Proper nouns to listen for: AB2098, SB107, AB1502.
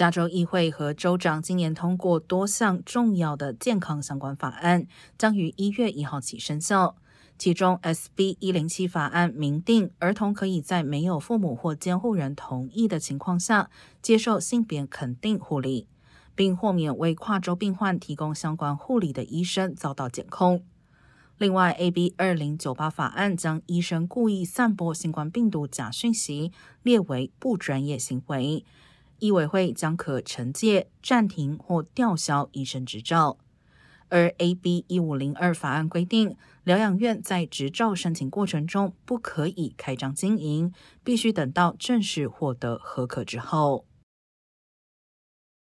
加州议会和州长今年通过多项重要的健康相关法案，将于1月1号起生效。其中 SB107 法案明定，儿童可以在没有父母或监护人同意的情况下接受性别肯定护理，并豁免为跨州病患提供相关护理的医生遭到检控。另外 AB2098 法案将医生故意散播新冠病毒假讯息列为不专业行为，医委会将可惩戒、暂停或吊销医生执照。而 AB1502 法案规定，疗养院在执照申请过程中不可以开张经营，必须等到正式获得核可之后。